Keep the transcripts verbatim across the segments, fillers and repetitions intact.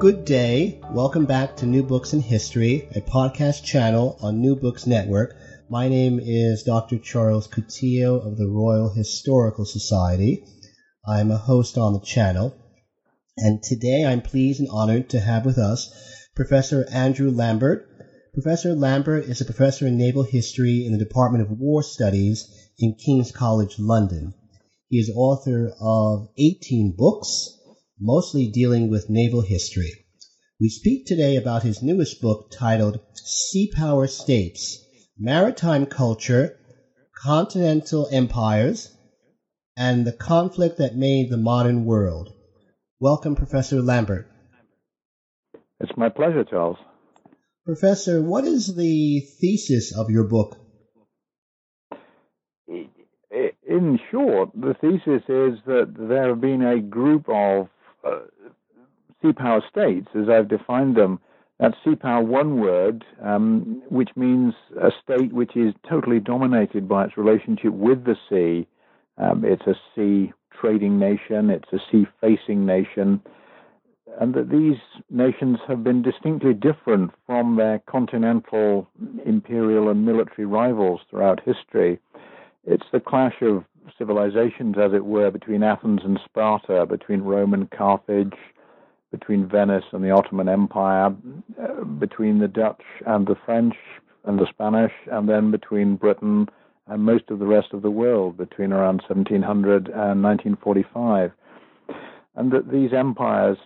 Good day. Welcome back to New Books in History, a podcast channel on New Books Network. My name is Doctor Charles Coutillo of the Royal Historical Society. I'm a host on the channel, and today I'm pleased and honored to have with us Professor Andrew Lambert. Professor Lambert is a professor in naval history in the Department of War Studies in King's College, London. He is author of eighteen books, mostly dealing with naval history. We speak today about his newest book titled Sea Power States, Maritime Culture, Continental Empires, and the Conflict That Made the Modern World. Welcome, Professor Lambert. It's my pleasure, Charles. Professor, what is the thesis of your book? In short, the thesis is that there have been a group of uh, sea power states, as I've defined them. That's sea power, one word, um, which means a state which is totally dominated by its relationship with the sea. Um, it's a sea trading nation, it's a sea facing nation, and that these nations have been distinctly different from their continental, imperial, and military rivals throughout history. It's the clash of civilizations, as it were, between Athens and Sparta, between Rome and Carthage, between Venice and the Ottoman Empire, between the Dutch and the French and the Spanish, and then between Britain and most of the rest of the world, between around seventeen hundred and nineteen forty-five. And that these empires,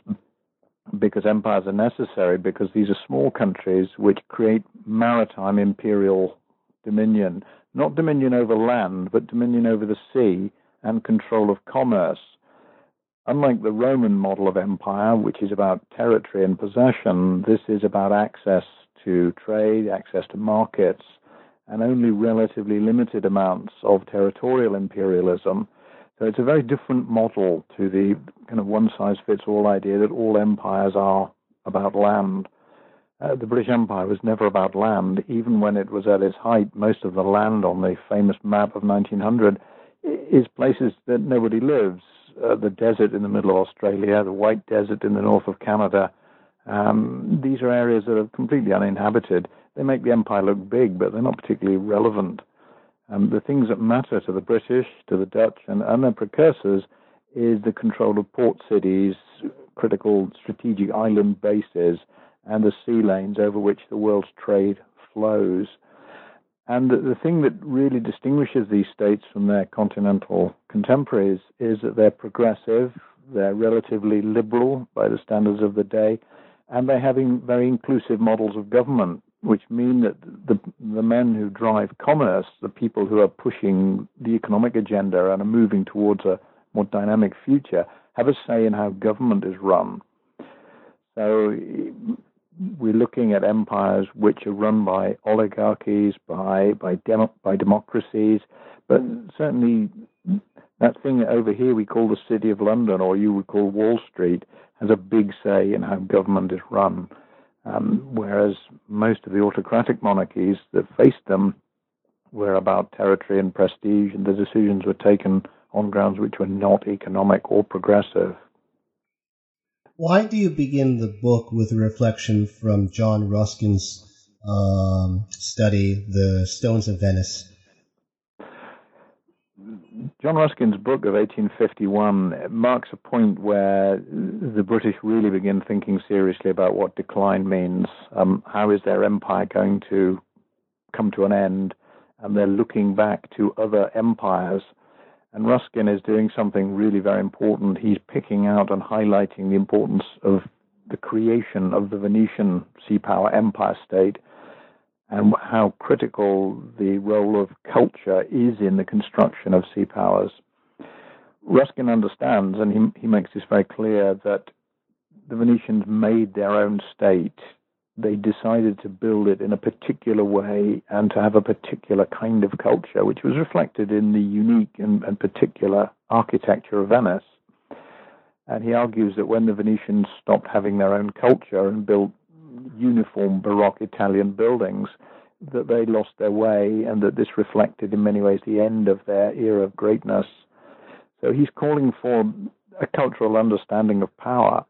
because empires are necessary, because these are small countries which create maritime imperial dominion, not dominion over land, but dominion over the sea and control of commerce. Unlike the Roman model of empire, which is about territory and possession, this is about access to trade, access to markets, and only relatively limited amounts of territorial imperialism. So it's a very different model to the kind of one-size-fits-all idea that all empires are about land. Uh, the British Empire was never about land. Even when it was at its height, most of the land on the famous map of nineteen hundred is places that nobody lives. Uh, the desert in the middle of Australia, the White Desert in the north of Canada. Um, these are areas that are completely uninhabited. They make the empire look big, but they're not particularly relevant. Um, the things that matter to the British, to the Dutch, and, and their precursors is the control of port cities, critical strategic island bases, and the sea lanes over which the world's trade flows. And the thing that really distinguishes these states from their continental contemporaries is that they're progressive, they're relatively liberal by the standards of the day, and they're having very inclusive models of government, which mean that the the men who drive commerce, the people who are pushing the economic agenda and are moving towards a more dynamic future, have a say in how government is run. So we're looking at empires which are run by oligarchies, by by, dem- by democracies, but certainly that thing that over here we call the City of London, or you would call Wall Street, has a big say in how government is run, um, whereas most of the autocratic monarchies that faced them were about territory and prestige, and the decisions were taken on grounds which were not economic or progressive. Why do you begin the book with a reflection from John Ruskin's um, study, The Stones of Venice? John Ruskin's book of eighteen fifty-one marks a point where the British really begin thinking seriously about what decline means. Um, how is their empire going to come to an end? And they're looking back to other empires. And Ruskin is doing something really very important. He's picking out and highlighting the importance of the creation of the Venetian sea power empire state and how critical the role of culture is in the construction of sea powers. Ruskin understands, and he, he makes this very clear, that the Venetians made their own state. They decided to build it in a particular way and to have a particular kind of culture, which was reflected in the unique and, and particular architecture of Venice. And he argues that when the Venetians stopped having their own culture and built uniform Baroque Italian buildings, that they lost their way, and that this reflected in many ways the end of their era of greatness. So he's calling for a cultural understanding of power.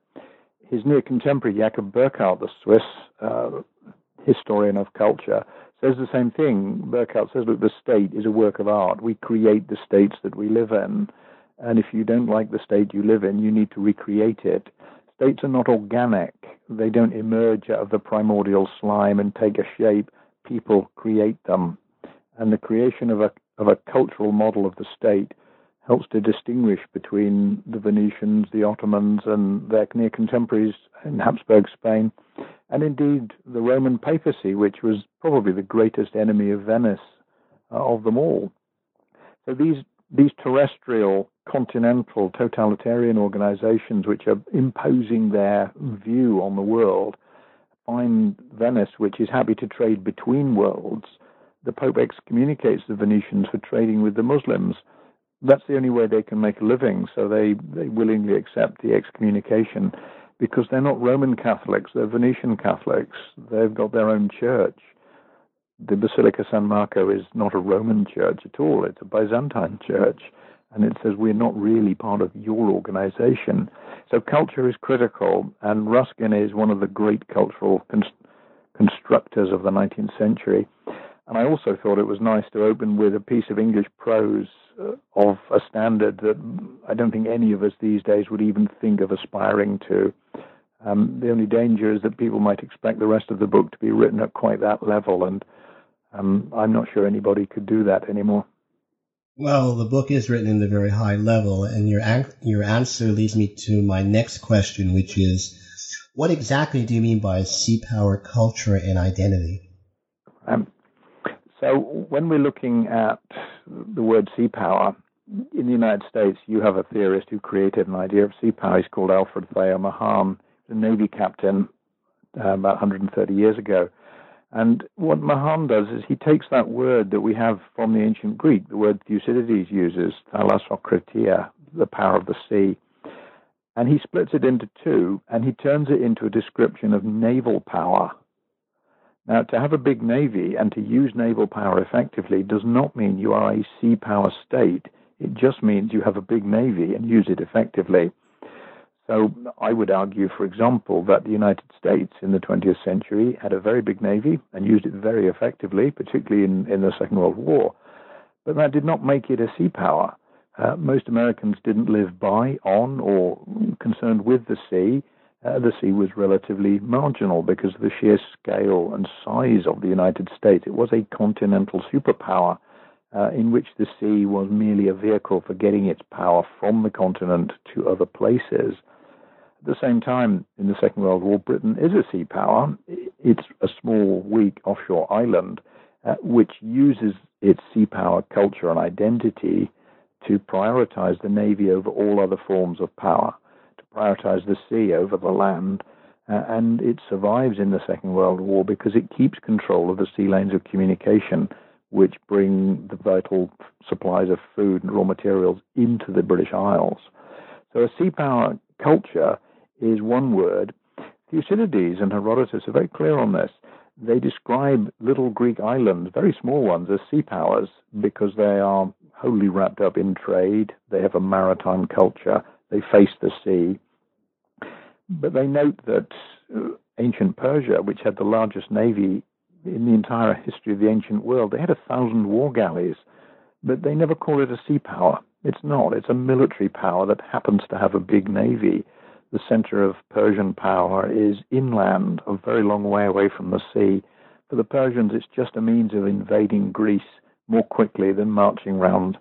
his near contemporary, Jakob Burckhardt, the Swiss uh, historian of culture, says the same thing. Burckhardt says, look, the state is a work of art. We create the states that we live in. And if you don't like the state you live in, you need to recreate it. States are not organic. They don't emerge out of the primordial slime and take a shape. People create them. And the creation of a of a cultural model of the state helps to distinguish between the Venetians, the Ottomans, and their near contemporaries in Habsburg Spain, and indeed the Roman papacy, which was probably the greatest enemy of Venice uh, of them all. So these these terrestrial, continental, totalitarian organizations, which are imposing their view on the world, find Venice, which is happy to trade between worlds. The Pope excommunicates the Venetians for trading with the Muslims. That's the only way they can make a living, so they, they willingly accept the excommunication because they're not Roman Catholics, they're Venetian Catholics. They've got their own church. The Basilica San Marco is not a Roman church at all, it's a Byzantine church, and it says we're not really part of your organization. So culture is critical, and Ruskin is one of the great cultural const- constructors of the nineteenth century. And I also thought it was nice to open with a piece of English prose uh, of a standard that I don't think any of us these days would even think of aspiring to. Um, the only danger is that people might expect the rest of the book to be written at quite that level, and um, I'm not sure anybody could do that anymore. Well, the book is written in a very high level, and your an- your answer leads me to my next question, which is, what exactly do you mean by sea power, culture, and identity? Um, So when we're looking at the word sea power, in the United States, you have a theorist who created an idea of sea power. He's called Alfred Thayer Mahan, a Navy captain uh, about one hundred thirty years ago. And what Mahan does is he takes that word that we have from the ancient Greek, the word Thucydides uses, thalassocratia, the power of the sea, and he splits it into two, and he turns it into a description of naval power. Now, to have a big navy and to use naval power effectively does not mean you are a sea power state. It just means you have a big navy and use it effectively. So I would argue, for example, that the United States in the twentieth century had a very big navy and used it very effectively, particularly in, in the Second World War. But that did not make it a sea power. Uh, most Americans didn't live by, on, or concerned with the sea. Uh, the sea was relatively marginal because of the sheer scale and size of the United States. It was a continental superpower uh, in which the sea was merely a vehicle for getting its power from the continent to other places. At the same time, in the Second World War, Britain is a sea power. It's a small, weak offshore island uh, which uses its sea power culture and identity to prioritize the navy over all other forms of power, prioritize the sea over the land, uh, and it survives in the Second World War because it keeps control of the sea lanes of communication, which bring the vital supplies of food and raw materials into the British Isles. So a sea power culture is one word. Thucydides and Herodotus are very clear on this. They describe little Greek islands, very small ones, as sea powers because they are wholly wrapped up in trade. They have a maritime culture. They face the sea. But they note that ancient Persia, which had the largest navy in the entire history of the ancient world, they had a thousand war galleys, but they never call it a sea power. It's not. It's a military power that happens to have a big navy. The center of Persian power is inland, a very long way away from the sea. For the Persians, it's just a means of invading Greece more quickly than marching round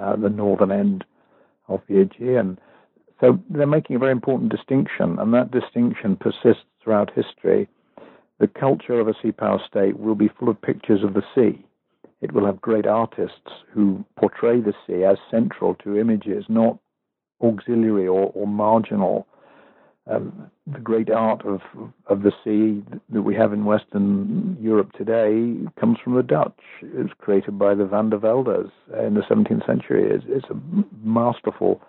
uh, the northern end of the Aegean. So they're making a very important distinction, and that distinction persists throughout history. The culture of a sea power state will be full of pictures of the sea. It will have great artists who portray the sea as central to images, not auxiliary or, or marginal. Um, the great art of, of the sea that we have in Western Europe today comes from the Dutch. It was created by the Van der Velders in the seventeenth century. It's, it's a masterful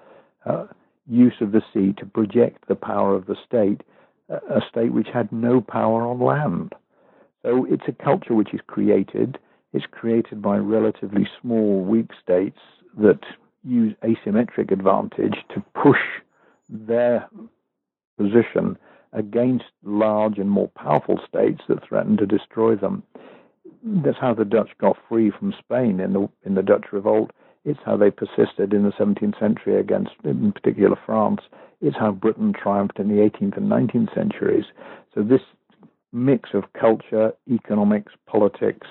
uh, use of the sea to project the power of the state, a state which had no power on land. So it's a culture which is created. It's created by relatively small, weak states that use asymmetric advantage to push their position against large and more powerful states that threatened to destroy them. That's how the Dutch got free from Spain in the in the Dutch Revolt. It's how they persisted in the seventeenth century against, in particular, France. It's how Britain triumphed in the eighteenth and nineteenth centuries. So this mix of culture, economics, politics,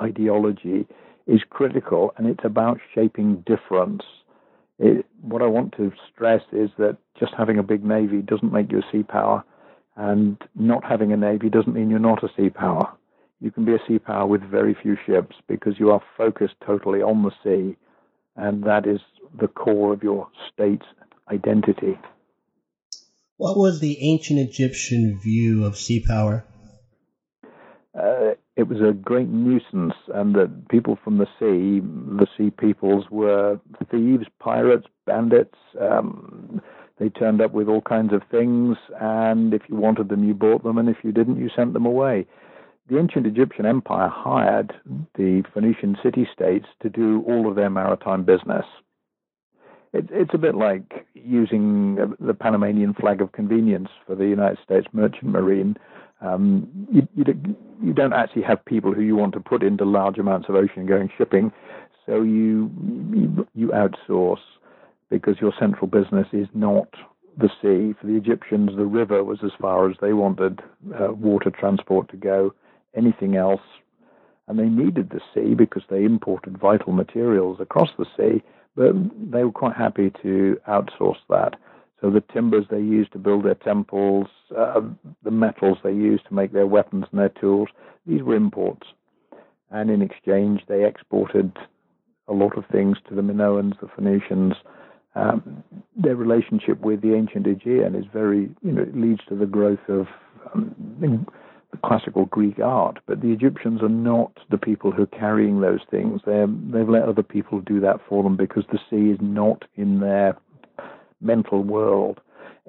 ideology is critical, and it's about shaping difference. It, what I want to stress is that just having a big navy doesn't make you a sea power, and not having a navy doesn't mean you're not a sea power. You can be a sea power with very few ships because you are focused totally on the sea, and that is the core of your state's identity. What was the ancient Egyptian view of sea power? Uh, it was a great nuisance, and that people from the sea, the sea peoples, were thieves, pirates, bandits. Um, they turned up with all kinds of things, and if you wanted them, you bought them, and if you didn't, you sent them away. The ancient Egyptian empire hired the Phoenician city-states to do all of their maritime business. It, it's a bit like using the Panamanian flag of convenience for the United States Merchant Marine. Um, you, you, you don't actually have people who you want to put into large amounts of ocean-going shipping, so you, you you outsource because your central business is not the sea. For the Egyptians, the river was as far as they wanted uh, water transport to go. Anything else, and they needed the sea because they imported vital materials across the sea, but they were quite happy to outsource that. So the timbers they used to build their temples, uh, the metals they used to make their weapons and their tools, these were imports. And in exchange, they exported a lot of things to the Minoans, the Phoenicians. Um, their relationship with the ancient Aegean is very, you know, it leads to the growth of um, the classical Greek art. But the Egyptians are not the people who are carrying those things. They're, they've let other people do that for them because the sea is not in their mental world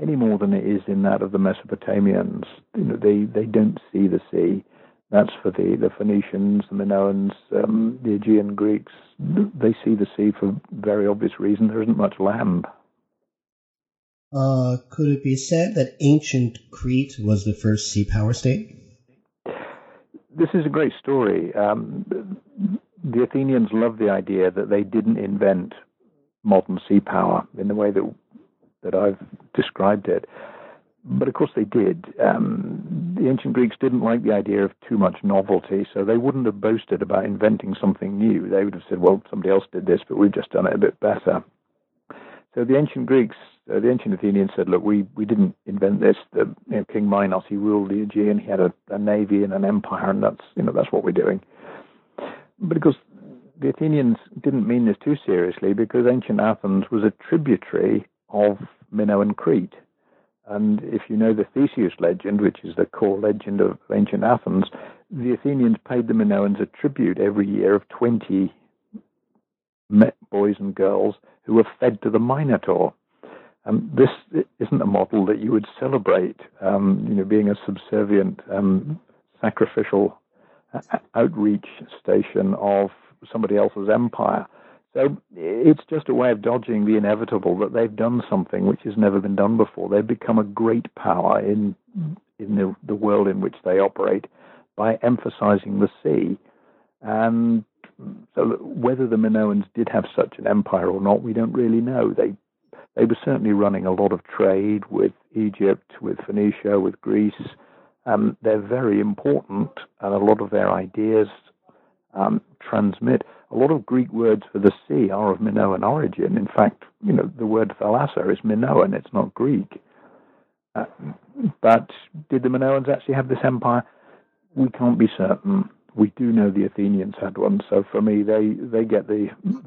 any more than it is in that of the Mesopotamians. You know, they, they don't see the sea. That's for the, the Phoenicians, the Minoans, um, the Aegean Greeks. They see the sea for very obvious reason. There isn't much land. Uh, could it be said that ancient Crete was the first sea power state? This is a great story. Um, the Athenians loved the idea that they didn't invent modern sea power in the way that that I've described it. But of course they did. Um, the ancient Greeks didn't like the idea of too much novelty, so they wouldn't have boasted about inventing something new. They would have said, well, somebody else did this, but we've just done it a bit better. So the ancient Greeks, uh, the ancient Athenians said, look, we, we didn't invent this. The, you know, King Minos, he ruled the Aegean, he had a, a navy and an empire, and that's, you know, that's what we're doing. But of course, the Athenians didn't mean this too seriously because ancient Athens was a tributary of Minoan Crete. And if you know the Theseus legend, which is the core legend of ancient Athens, the Athenians paid the Minoans a tribute every year of twenty boys and girls who were fed to the Minotaur. And this isn't a model that you would celebrate, um, you know, being a subservient, um, sacrificial outreach station of somebody else's empire. So it's just a way of dodging the inevitable, that they've done something which has never been done before. They've become a great power in in the, the world in which they operate by emphasizing the sea. And so whether the Minoans did have such an empire or not, we don't really know. They they were certainly running a lot of trade with Egypt, with Phoenicia, with Greece. Um, they're very important, and a lot of their ideas Um, transmit. A lot of Greek words for the sea are of Minoan origin. In fact, you know, the word thalasso is Minoan, it's not Greek. Uh, but did the Minoans actually have this empire? We can't be certain. We do know the Athenians had one, so for me, they, they get the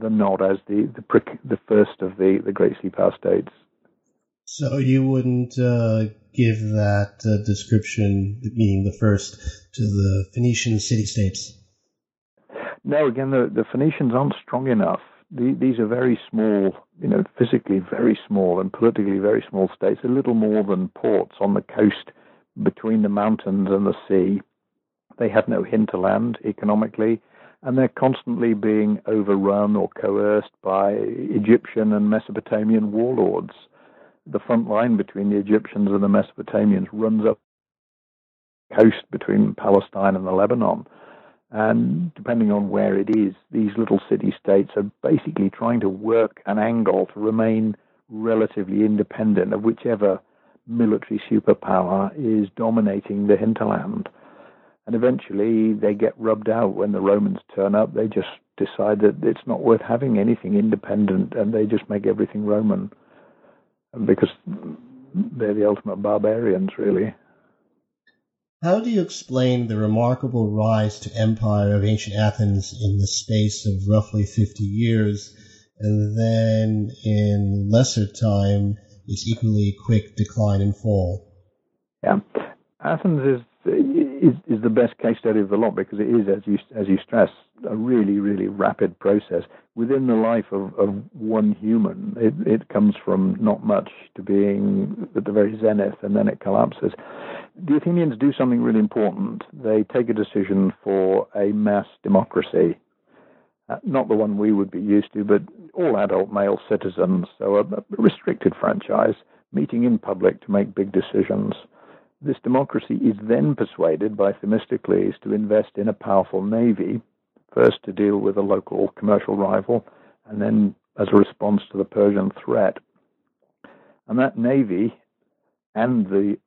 the nod as the the, prick, the first of the, the great sea power states. So you wouldn't uh, give that uh, description, meaning the first, to the Phoenician city-states? No, again, the, the Phoenicians aren't strong enough. The, these are very small, you know, physically very small and politically very small states, a little more than ports on the coast between the mountains and the sea. They have no hinterland economically, and they're constantly being overrun or coerced by Egyptian and Mesopotamian warlords. the front line between the Egyptians and the Mesopotamians runs up the coast between Palestine and the Lebanon. And depending on where it is, these little city-states are basically trying to work an angle to remain relatively independent of whichever military superpower is dominating the hinterland. And eventually they get rubbed out when the Romans turn up. They just decide that it's not worth having anything independent, and they just make everything Roman, because they're the ultimate barbarians, really. How do you explain the remarkable rise to empire of ancient Athens in the space of roughly fifty years, and then in lesser time, its equally quick decline and fall? Yeah, Athens is is, is the best case study of the lot, because it is, as you as you stress, a really, really rapid process. Within the life of, of one human, it, it comes from not much to being at the very zenith, and then it collapses. The Athenians do something really important. They take a decision for a mass democracy, uh, not the one we would be used to, but all adult male citizens, so a, a restricted franchise, meeting in public to make big decisions. This democracy is then persuaded by Themistocles to invest in a powerful navy, first to deal with a local commercial rival, and then as a response to the Persian threat. And that navy and the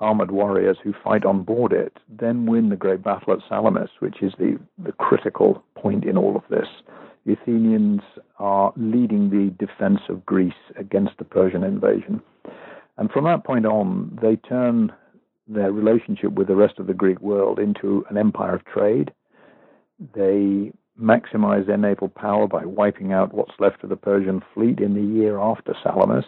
armored warriors who fight on board it then win the great battle at Salamis, which is the, the critical point in all of this. The Athenians are leading the defense of Greece against the Persian invasion. And from that point on, they turn their relationship with the rest of the Greek world into an empire of trade. They maximize their naval power by wiping out what's left of the Persian fleet in the year after Salamis,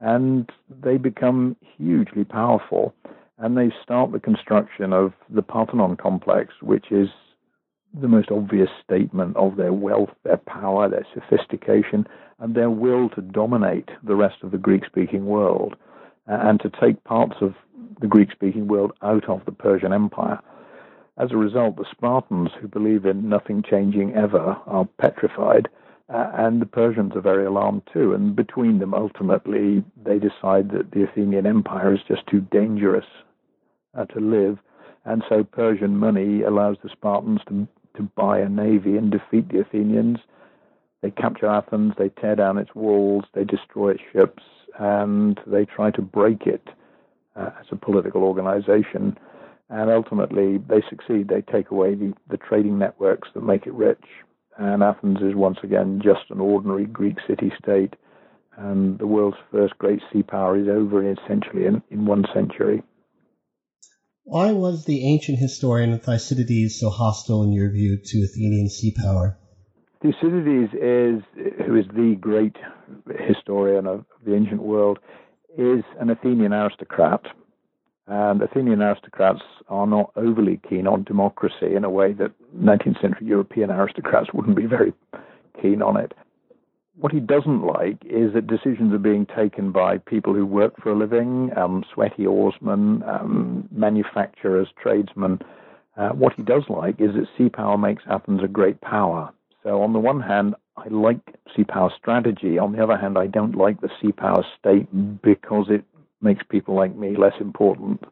and they become hugely powerful, and they start the construction of the Parthenon complex, which is the most obvious statement of their wealth, their power, their sophistication, and their will to dominate the rest of the Greek-speaking world, and to take parts of the Greek-speaking world out of the Persian Empire. As a result, the Spartans, who believe in nothing changing ever, are petrified, uh, and the Persians are very alarmed too. And between them, ultimately, they decide that the Athenian Empire is just too dangerous uh, to live. And so Persian money allows the Spartans to, to buy a navy and defeat the Athenians. They capture Athens, they tear down its walls, they destroy its ships, and they try to break it uh, as a political organization. And ultimately, they succeed. They take away the, the trading networks that make it rich. And Athens is once again just an ordinary Greek city-state. And the world's first great sea power is over essentially in, in one century. Why was the ancient historian Thucydides so hostile, in your view, to Athenian sea power? Thucydides, is, who is the great historian of the ancient world, is an Athenian aristocrat. And Athenian aristocrats are not overly keen on democracy in a way that nineteenth century European aristocrats wouldn't be very keen on it. What he doesn't like is that decisions are being taken by people who work for a living, um, sweaty oarsmen, um, manufacturers, tradesmen. Uh, what he does like is that sea power makes Athens a great power. So on the one hand, I like sea power strategy. On the other hand, I don't like the sea power state because it makes people like me less important.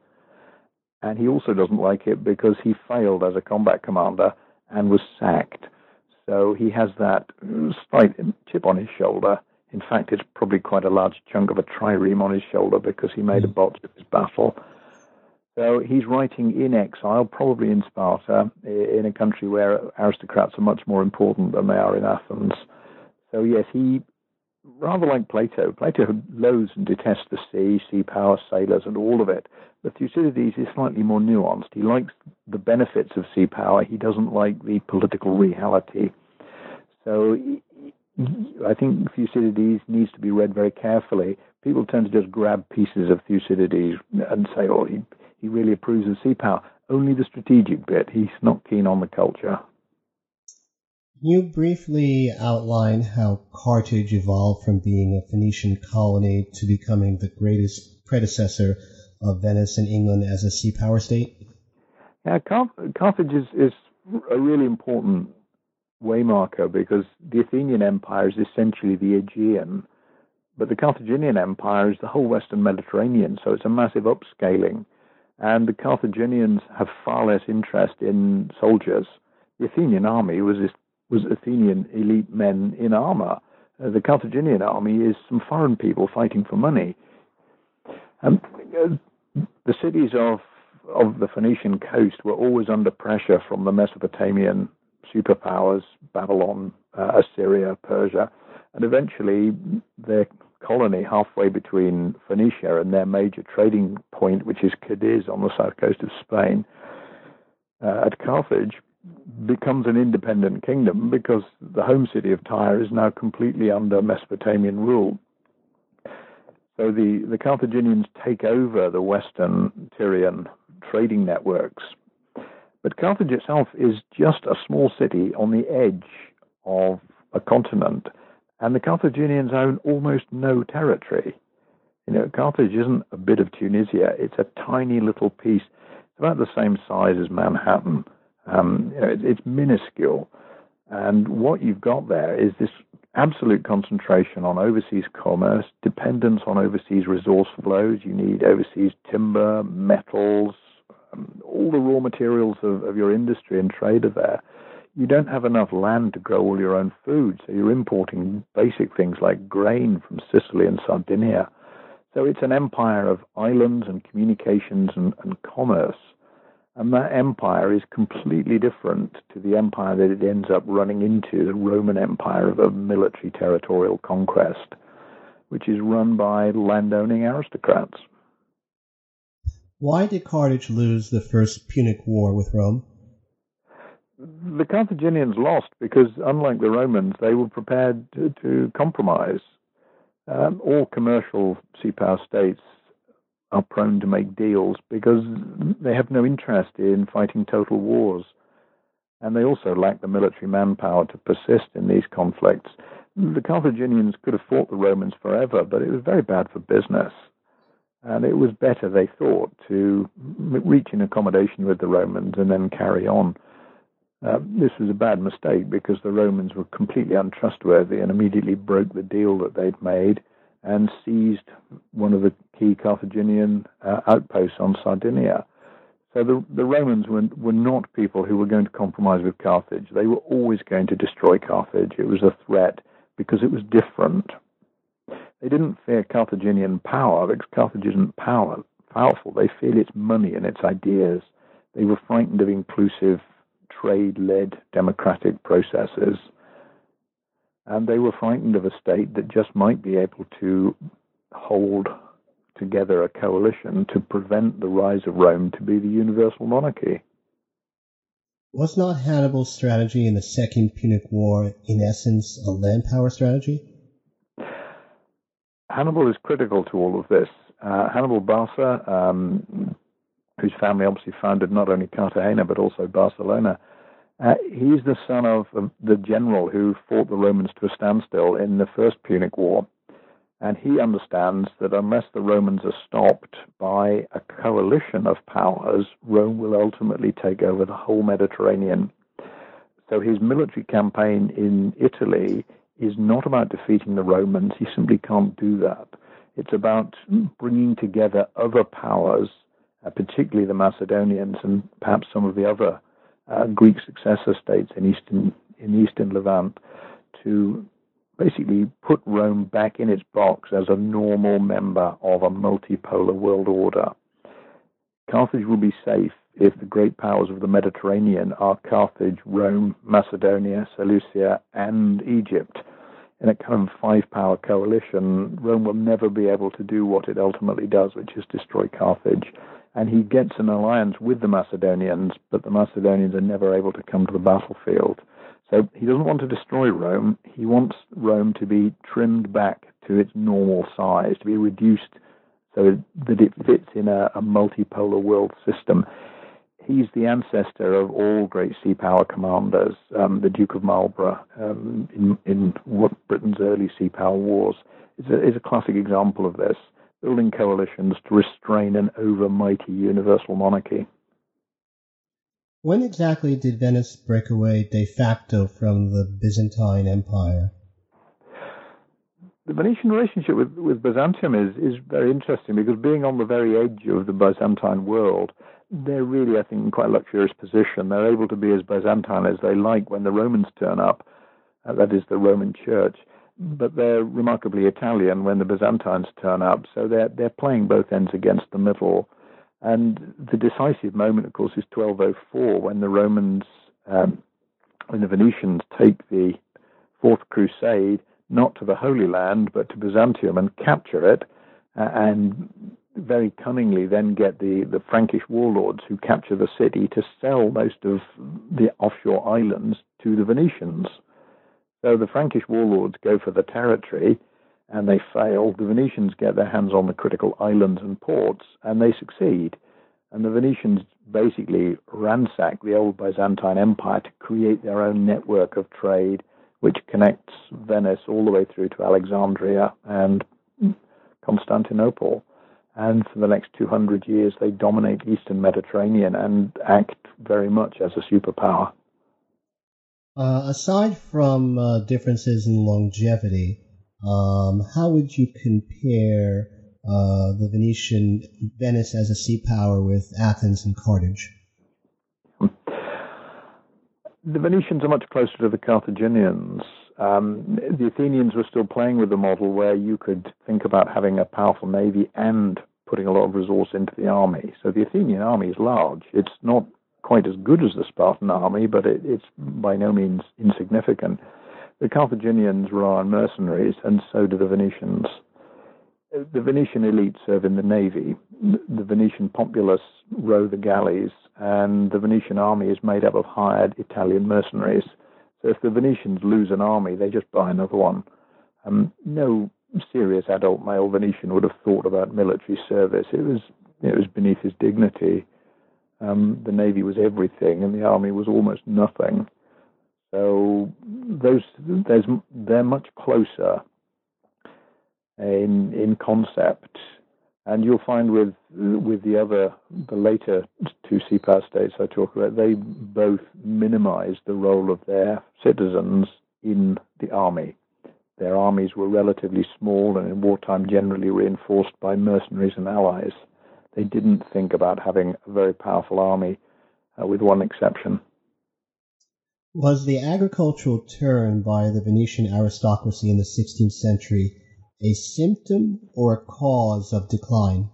And he also doesn't like it because he failed as a combat commander and was sacked. So he has that slight chip on his shoulder. In fact, it's probably quite a large chunk of a trireme on his shoulder because he made a botch of his battle. So he's writing in exile, probably in Sparta, in a country where aristocrats are much more important than they are in Athens. So yes, he... rather like Plato. Plato loathes and detests the sea, sea power, sailors, and all of it. But Thucydides is slightly more nuanced. He likes the benefits of sea power. He doesn't like the political reality. So I think Thucydides needs to be read very carefully. People tend to just grab pieces of Thucydides and say, oh, he, he really approves of sea power. Only the strategic bit. He's not keen on the culture. Can you briefly outline how Carthage evolved from being a Phoenician colony to becoming the greatest predecessor of Venice and England as a sea power state? Yeah, Car- Carthage is, is a really important waymarker because the Athenian Empire is essentially the Aegean But the Carthaginian Empire is the whole Western Mediterranean, so it's a massive upscaling. And the Carthaginians have far less interest in soldiers. The Athenian army was this, was Athenian elite men in armor. Uh, the Carthaginian army is some foreign people fighting for money. Um, the cities of, of the Phoenician coast were always under pressure from the Mesopotamian superpowers, Babylon, uh, Assyria, Persia, and eventually their colony halfway between Phoenicia and their major trading point, which is Cadiz on the south coast of Spain, uh, at Carthage, becomes an independent kingdom because the home city of Tyre is now completely under Mesopotamian rule. So the, the Carthaginians take over the Western Tyrian trading networks. But Carthage itself is just a small city on the edge of a continent, and the Carthaginians own almost no territory. You know, Carthage isn't a bit of Tunisia. It's a tiny little piece. It's about the same size as Manhattan. Um, you know, it, it's minuscule. And what you've got there is this absolute concentration on overseas commerce, dependence on overseas resource flows. You need overseas timber, metals, um, all the raw materials of, of your industry and trade are there. You don't have enough land to grow all your own food, so you're importing basic things like grain from Sicily and Sardinia. So it's an empire of islands and communications and, and commerce. And that empire is completely different to the empire that it ends up running into, the Roman Empire of, of military territorial conquest, which is run by landowning aristocrats. Why did Carthage lose the First Punic War with Rome? The Carthaginians lost because, unlike the Romans, they were prepared to, to compromise. Um, all commercial sea-power states are prone to make deals because they have no interest in fighting total wars, and they also lack the military manpower to persist in these conflicts. The Carthaginians could have fought the Romans forever, but it was very bad for business, and it was better, they thought, to reach an accommodation with the Romans and then carry on. Uh, this was a bad mistake because the Romans were completely untrustworthy and immediately broke the deal that they'd made and seized one of the key Carthaginian uh, outposts on Sardinia. So the, the Romans were, were not people who were going to compromise with Carthage. They were always going to destroy Carthage. It was a threat because it was different. They didn't fear Carthaginian power because Carthage isn't power, powerful. They feared its money and its ideas. They were frightened of inclusive trade-led democratic processes, and they were frightened of a state that just might be able to hold together a coalition to prevent the rise of Rome to be the universal monarchy. Was not Hannibal's strategy in the Second Punic War, in essence, a land power strategy? Hannibal is critical to all of this. Uh, Hannibal Barca, um, whose family obviously founded not only Cartagena but also Barcelona. Uh, he's the son of, of the general who fought the Romans to a standstill in the First Punic War, and he understands that unless the Romans are stopped by a coalition of powers, Rome will ultimately take over the whole Mediterranean. So his military campaign in Italy is not about defeating the Romans. He simply can't do that. It's about bringing together other powers, Uh, particularly the Macedonians and perhaps some of the other uh, Greek successor states in eastern in eastern Levant, to basically put Rome back in its box as a normal member of a multipolar world order. Carthage will be safe if the great powers of the Mediterranean are Carthage, Rome, Macedonia, Seleucia, and Egypt. In a kind of five-power coalition, Rome will never be able to do what it ultimately does, which is destroy Carthage. And he gets an alliance with the Macedonians, but the Macedonians are never able to come to the battlefield. So he doesn't want to destroy Rome. He wants Rome to be trimmed back to its normal size, to be reduced so that it fits in a, a multipolar world system. He's the ancestor of all great sea power commanders, um, the Duke of Marlborough, um, in, in what Britain's early sea power wars. It's a, it's a classic example of this. Building coalitions to restrain an overmighty universal monarchy. When exactly did Venice break away de facto from the Byzantine Empire? The Venetian relationship with, with Byzantium is, is very interesting, because being on the very edge of the Byzantine world, they're really, I think, in quite a luxurious position. They're able to be as Byzantine as they like when the Romans turn up, uh, that is the Roman Church, but they're remarkably Italian when the Byzantines turn up, so they're, they're playing both ends against the middle. And the decisive moment, of course, is twelve oh four, when the Romans, um, when the Venetians take the Fourth Crusade, not to the Holy Land, but to Byzantium, and capture it, uh, and very cunningly then get the, the Frankish warlords who capture the city to sell most of the offshore islands to the Venetians. So the Frankish warlords go for the territory, and they fail. The Venetians get their hands on the critical islands and ports, and they succeed. And the Venetians basically ransack the old Byzantine Empire to create their own network of trade, which connects Venice all the way through to Alexandria and Constantinople. And for the next two hundred years, they dominate the Eastern Mediterranean and act very much as a superpower. Uh, aside from uh, differences in longevity, um, how would you compare uh, the Venetian Venice as a sea power with Athens and Carthage? The Venetians are much closer to the Carthaginians. Um, the Athenians were still playing with the model where you could think about having a powerful navy and putting a lot of resource into the army. So the Athenian army is large. It's not quite as good as the Spartan army, but it, it's by no means insignificant. The Carthaginians rely on mercenaries, and so do the Venetians. The Venetian elite serve in the navy. The Venetian populace row the galleys, and the Venetian army is made up of hired Italian mercenaries. So if the Venetians lose an army, they just buy another one. Um, no serious adult male Venetian would have thought about military service. It was it was beneath his dignity. Um, the navy was everything, and the army was almost nothing. So those there's they're much closer in in concept. And you'll find with with the other, the later two sea power states I talk about, they both minimize the role of their citizens in the army. Their armies were relatively small and in wartime generally reinforced by mercenaries and allies. They didn't think about having a very powerful army, uh, with one exception. Was the agricultural turn by the Venetian aristocracy in the sixteenth century a symptom or a cause of decline?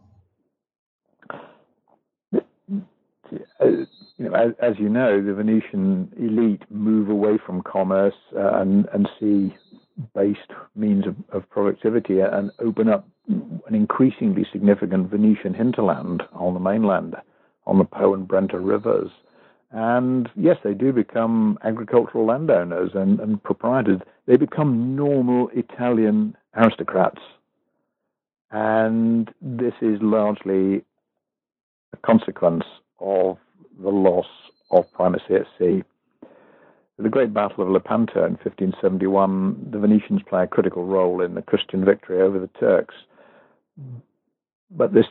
You know, as, as you know, the Venetian elite move away from commerce uh, and, and see based means of, of productivity and open up an increasingly significant Venetian hinterland on the mainland, on the Po and Brenta rivers. And yes, they do become agricultural landowners and, and proprietors. They become normal Italian aristocrats. And this is largely a consequence of the loss of primacy at sea. The Great Battle of Lepanto in fifteen seventy-one, the Venetians play a critical role in the Christian victory over the Turks. But this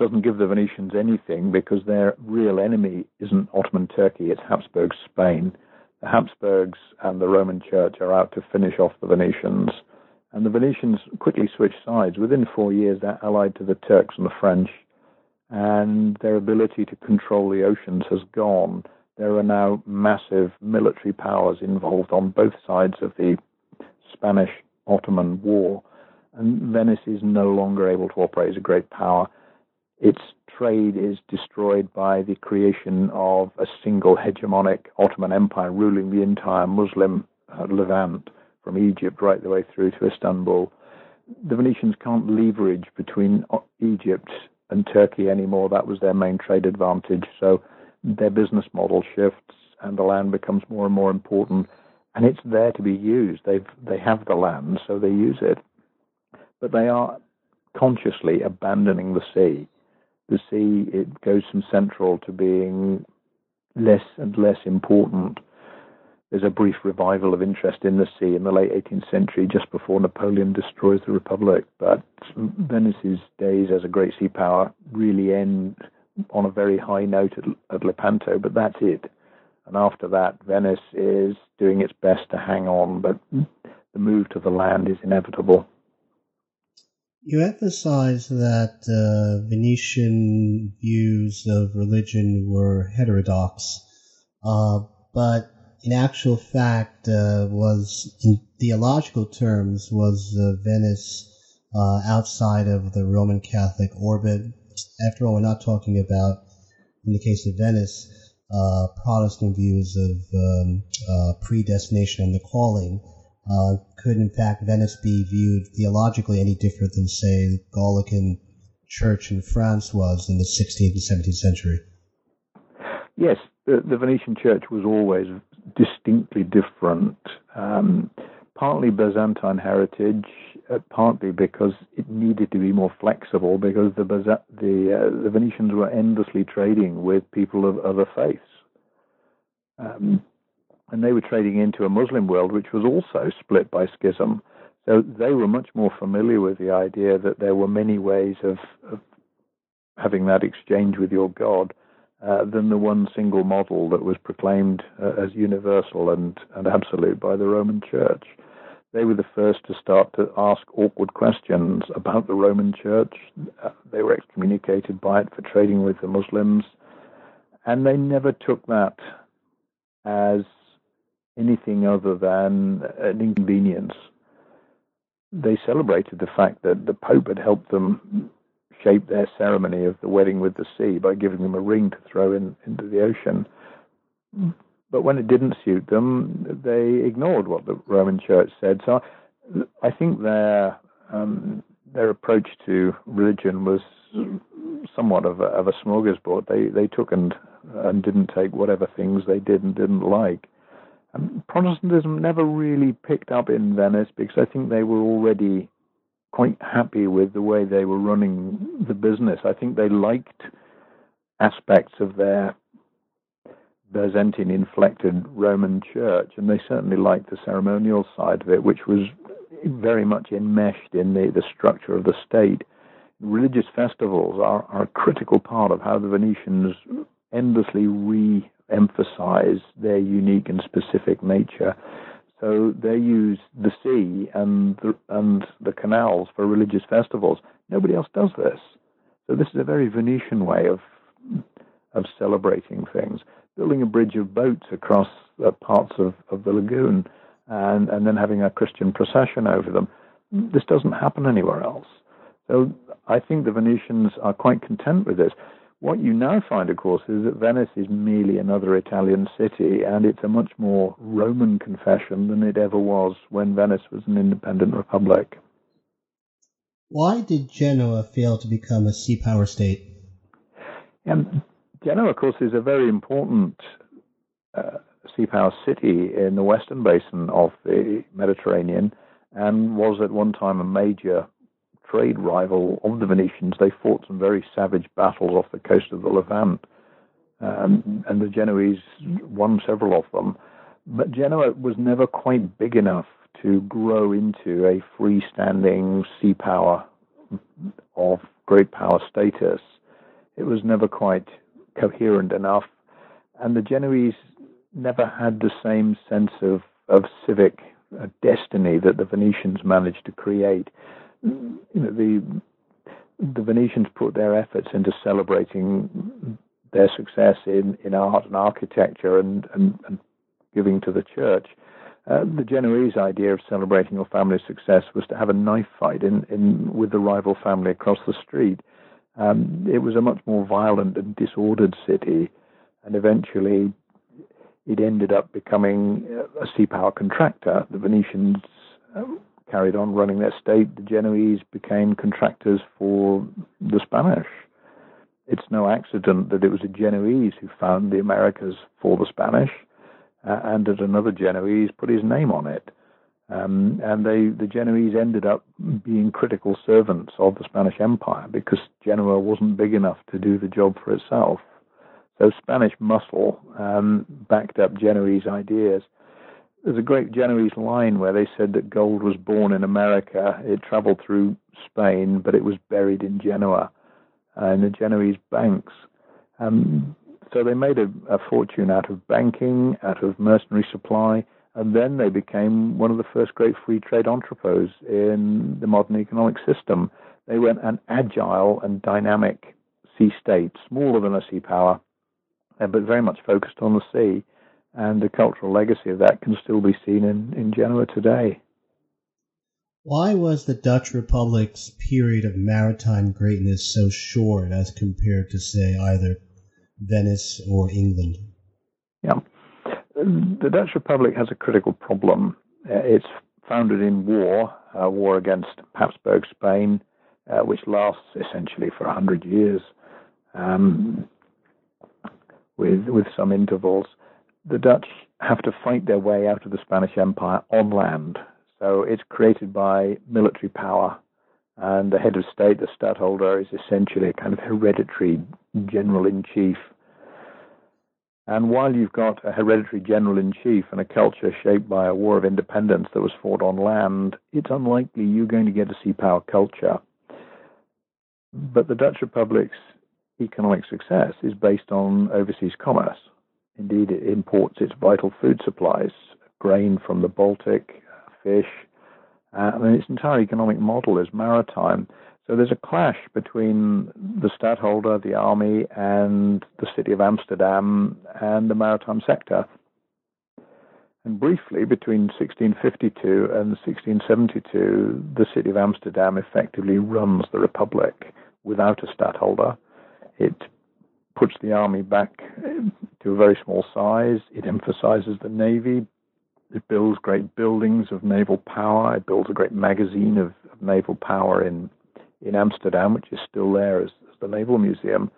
doesn't give the Venetians anything, because their real enemy isn't Ottoman Turkey, it's Habsburg Spain. The Habsburgs and the Roman Church are out to finish off the Venetians. And the Venetians quickly switch sides. Within four years, they're allied to the Turks and the French, and their ability to control the oceans has gone. There are now massive military powers involved on both sides of the Spanish-Ottoman War, and Venice is no longer able to operate as a great power. Its trade is destroyed by the creation of a single hegemonic Ottoman Empire ruling the entire Muslim uh, Levant, from Egypt right the way through to Istanbul. The Venetians can't leverage between Egypt and Turkey anymore. That was their main trade advantage. So their business model shifts, and the land becomes more and more important. And it's there to be used. They've, they have the land, so they use it. But they are consciously abandoning the sea. The sea, it goes from central to being less and less important. There's a brief revival of interest in the sea in the late eighteenth century, just before Napoleon destroys the Republic. But Venice's days as a great sea power really end on a very high note at, at Lepanto, but that's it. And after that, Venice is doing its best to hang on, but the move to the land is inevitable. You emphasize that uh, Venetian views of religion were heterodox, uh, but in actual fact, uh, was in theological terms, was uh, Venice uh, outside of the Roman Catholic orbit. After all, we're not talking about, in the case of Venice, uh, Protestant views of um, uh, predestination and the calling. Uh, could, in fact, Venice be viewed theologically any different than, say, the Gallican church in France was in the sixteenth and seventeenth century? Yes, the, the Venetian church was always distinctly different, um, partly Byzantine heritage, uh, partly because it needed to be more flexible because the Baza- the, uh, the Venetians were endlessly trading with people of other faiths. Um, and they were trading into a Muslim world which was also split by schism. So they were much more familiar with the idea that there were many ways of, of having that exchange with your God uh, than the one single model that was proclaimed uh, as universal and, and absolute by the Roman Church. They were the first to start to ask awkward questions about the Roman Church. Uh, they were excommunicated by it for trading with the Muslims. And they never took that as anything other than an inconvenience. They celebrated the fact that the Pope had helped them shape their ceremony of the wedding with the sea by giving them a ring to throw in, into the ocean. But when it didn't suit them, they ignored what the Roman Church said. So I think their um, their approach to religion was somewhat of a, of a smorgasbord. They they took and and didn't take whatever things they did and didn't like. Um, Protestantism never really picked up in Venice because I think they were already quite happy with the way they were running the business. I think they liked aspects of their Byzantine-inflected Roman church, and they certainly liked the ceremonial side of it, which was very much enmeshed in the, the structure of the state. Religious festivals are, are a critical part of how the Venetians endlessly re- emphasize their unique and specific nature. So they use the sea and the, and the canals for religious festivals. Nobody else does this. So this is a very Venetian way of of celebrating things. Building a bridge of boats across uh, parts of, of the lagoon and, and then having a Christian procession over them. This doesn't happen anywhere else. So I think the Venetians are quite content with this. What you now find, of course, is that Venice is merely another Italian city, and it's a much more Roman confession than it ever was when Venice was an independent republic. Why did Genoa fail to become a sea power state? And Genoa, of course, is a very important uh, sea power city in the western basin of the Mediterranean, and was at one time a major trade rival of the Venetians. They fought some very savage battles off the coast of the Levant, um, and the Genoese won several of them. But Genoa was never quite big enough to grow into a freestanding sea power of great power status. It was never quite coherent enough, and the Genoese never had the same sense of, of civic uh, destiny that the Venetians managed to create. You know, the the Venetians put their efforts into celebrating their success in, in art and architecture and, and, and giving to the church. Uh, the Genoese idea of celebrating your family's success was to have a knife fight in, in with the rival family across the street. Um, it was a much more violent and disordered city, and eventually it ended up becoming a sea power contractor. The Venetians Um, carried on running their state, the Genoese became contractors for the Spanish. It's no accident that it was a Genoese who found the Americas for the Spanish, uh, and that another Genoese put his name on it. Um, and they, the Genoese ended up being critical servants of the Spanish Empire because Genoa wasn't big enough to do the job for itself. So Spanish muscle um, backed up Genoese ideas. There's a great Genoese line where they said that gold was born in America, it traveled through Spain, but it was buried in Genoa, uh, in the Genoese banks. Um, so they made a, a fortune out of banking, out of mercenary supply, and then they became one of the first great free trade entrepôts in the modern economic system. They were an agile and dynamic sea state, smaller than a sea power, but very much focused on the sea. And the cultural legacy of that can still be seen in, in Genoa today. Why was the Dutch Republic's period of maritime greatness so short as compared to, say, either Venice or England? Yeah, the Dutch Republic has a critical problem. It's founded in war, a war against Habsburg Spain, uh, which lasts essentially for one hundred years um, with with some intervals. The Dutch have to fight their way out of the Spanish Empire on land. So it's created by military power, and the head of state, the stadtholder, is essentially a kind of hereditary general-in-chief. And while you've got a hereditary general-in-chief and a culture shaped by a war of independence that was fought on land, it's unlikely you're going to get a sea power culture. But the Dutch Republic's economic success is based on overseas commerce. Indeed, it imports its vital food supplies, grain from the Baltic, fish, uh, and its entire economic model is maritime. So there's a clash between the stadtholder, the army, and the city of Amsterdam and the maritime sector. And briefly, between sixteen fifty-two and sixteen seventy-two, the city of Amsterdam effectively runs the Republic without a stadtholder. It puts the army back to a very small size. It emphasizes the navy. It builds great buildings of naval power. It builds a great magazine of, of naval power in, in Amsterdam, which is still there as, as the Naval Museum.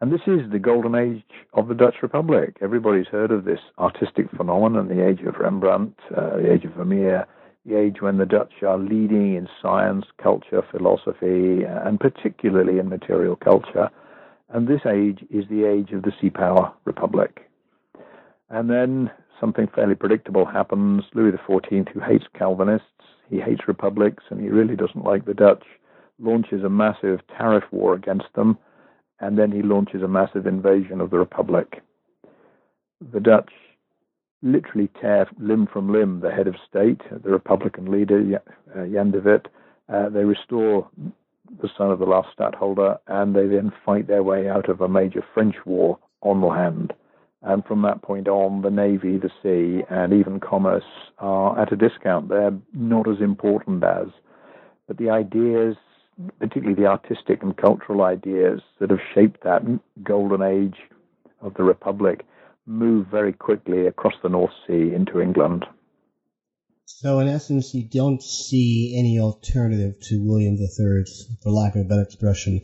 And this is the golden age of the Dutch Republic. Everybody's heard of this artistic phenomenon, the age of Rembrandt, uh, the age of Vermeer, the age when the Dutch are leading in science, culture, philosophy, and particularly in material culture. And this age is the age of the sea power Republic. And then something fairly predictable happens. Louis the fourteenth, who hates Calvinists, he hates republics, and he really doesn't like the Dutch, launches a massive tariff war against them, and then he launches a massive invasion of the Republic. The Dutch literally tear limb from limb the head of state, the Republican leader, Jan de Witt. Uh, they restore the son of the last stadtholder, and they then fight their way out of a major French war on land. And from that point on, the navy, the sea, and even commerce are at a discount. They're not as important as. But the ideas, particularly the artistic and cultural ideas that have shaped that golden age of the Republic, move very quickly across the North Sea into England. So in essence, you don't see any alternative to William the Third's, for lack of a better expression,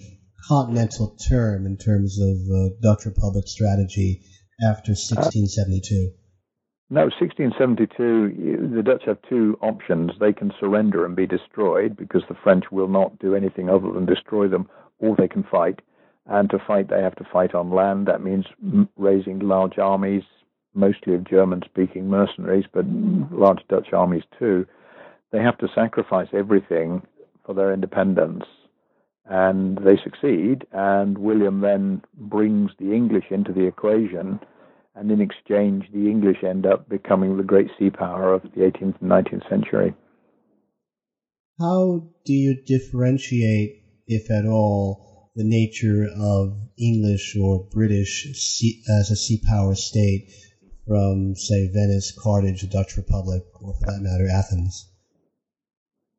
continental term in terms of uh, Dutch Republic strategy after sixteen seventy-two. No, sixteen seventy-two, the Dutch have two options. They can surrender and be destroyed because the French will not do anything other than destroy them, or they can fight. And to fight, they have to fight on land. That means raising large armies, mostly of German-speaking mercenaries, but large Dutch armies too. They have to sacrifice everything for their independence. And they succeed, and William then brings the English into the equation, and in exchange, the English end up becoming the great sea power of the eighteenth and nineteenth century. How do you differentiate, if at all, the nature of English or British sea, as a sea power state from, say, Venice, Carthage, the Dutch Republic, or for that matter, Athens?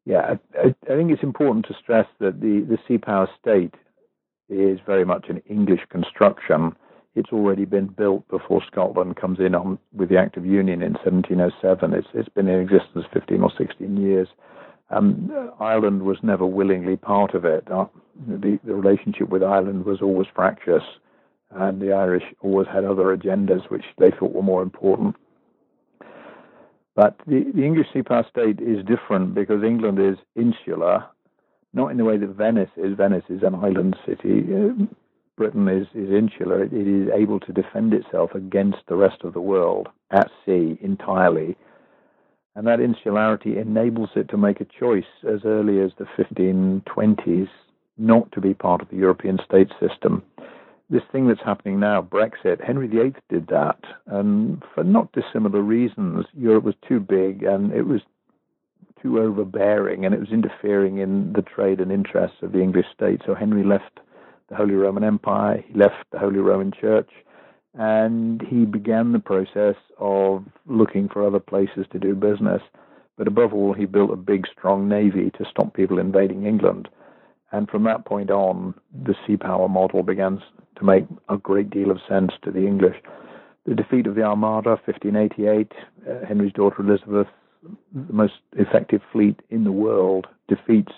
Yeah, I, I think it's important to stress that the, the sea power state is very much an English construction. It's already been built before Scotland comes in on, with the Act of Union in seventeen oh seven. It's, it's been in existence fifteen or sixteen years. Um, Ireland was never willingly part of it. Uh, the, the relationship with Ireland was always fractious, and the Irish always had other agendas which they thought were more important. But the, the English sea power state is different because England is insular, not in the way that Venice is. Venice is an island city. Britain is, is insular. It is able to defend itself against the rest of the world at sea entirely. And that insularity enables it to make a choice as early as the fifteen twenties not to be part of the European state system. This thing that's happening now, Brexit, Henry the Eighth did that, and for not dissimilar reasons. Europe was too big, and it was too overbearing, and it was interfering in the trade and interests of the English state. So Henry left the Holy Roman Empire, he left the Holy Roman Church, and he began the process of looking for other places to do business. But above all, he built a big, strong navy to stop people invading England. And from that point on, the sea power model began to make a great deal of sense to the English. The defeat of the Armada, fifteen eighty-eight, uh, Henry's daughter Elizabeth, the most effective fleet in the world, defeats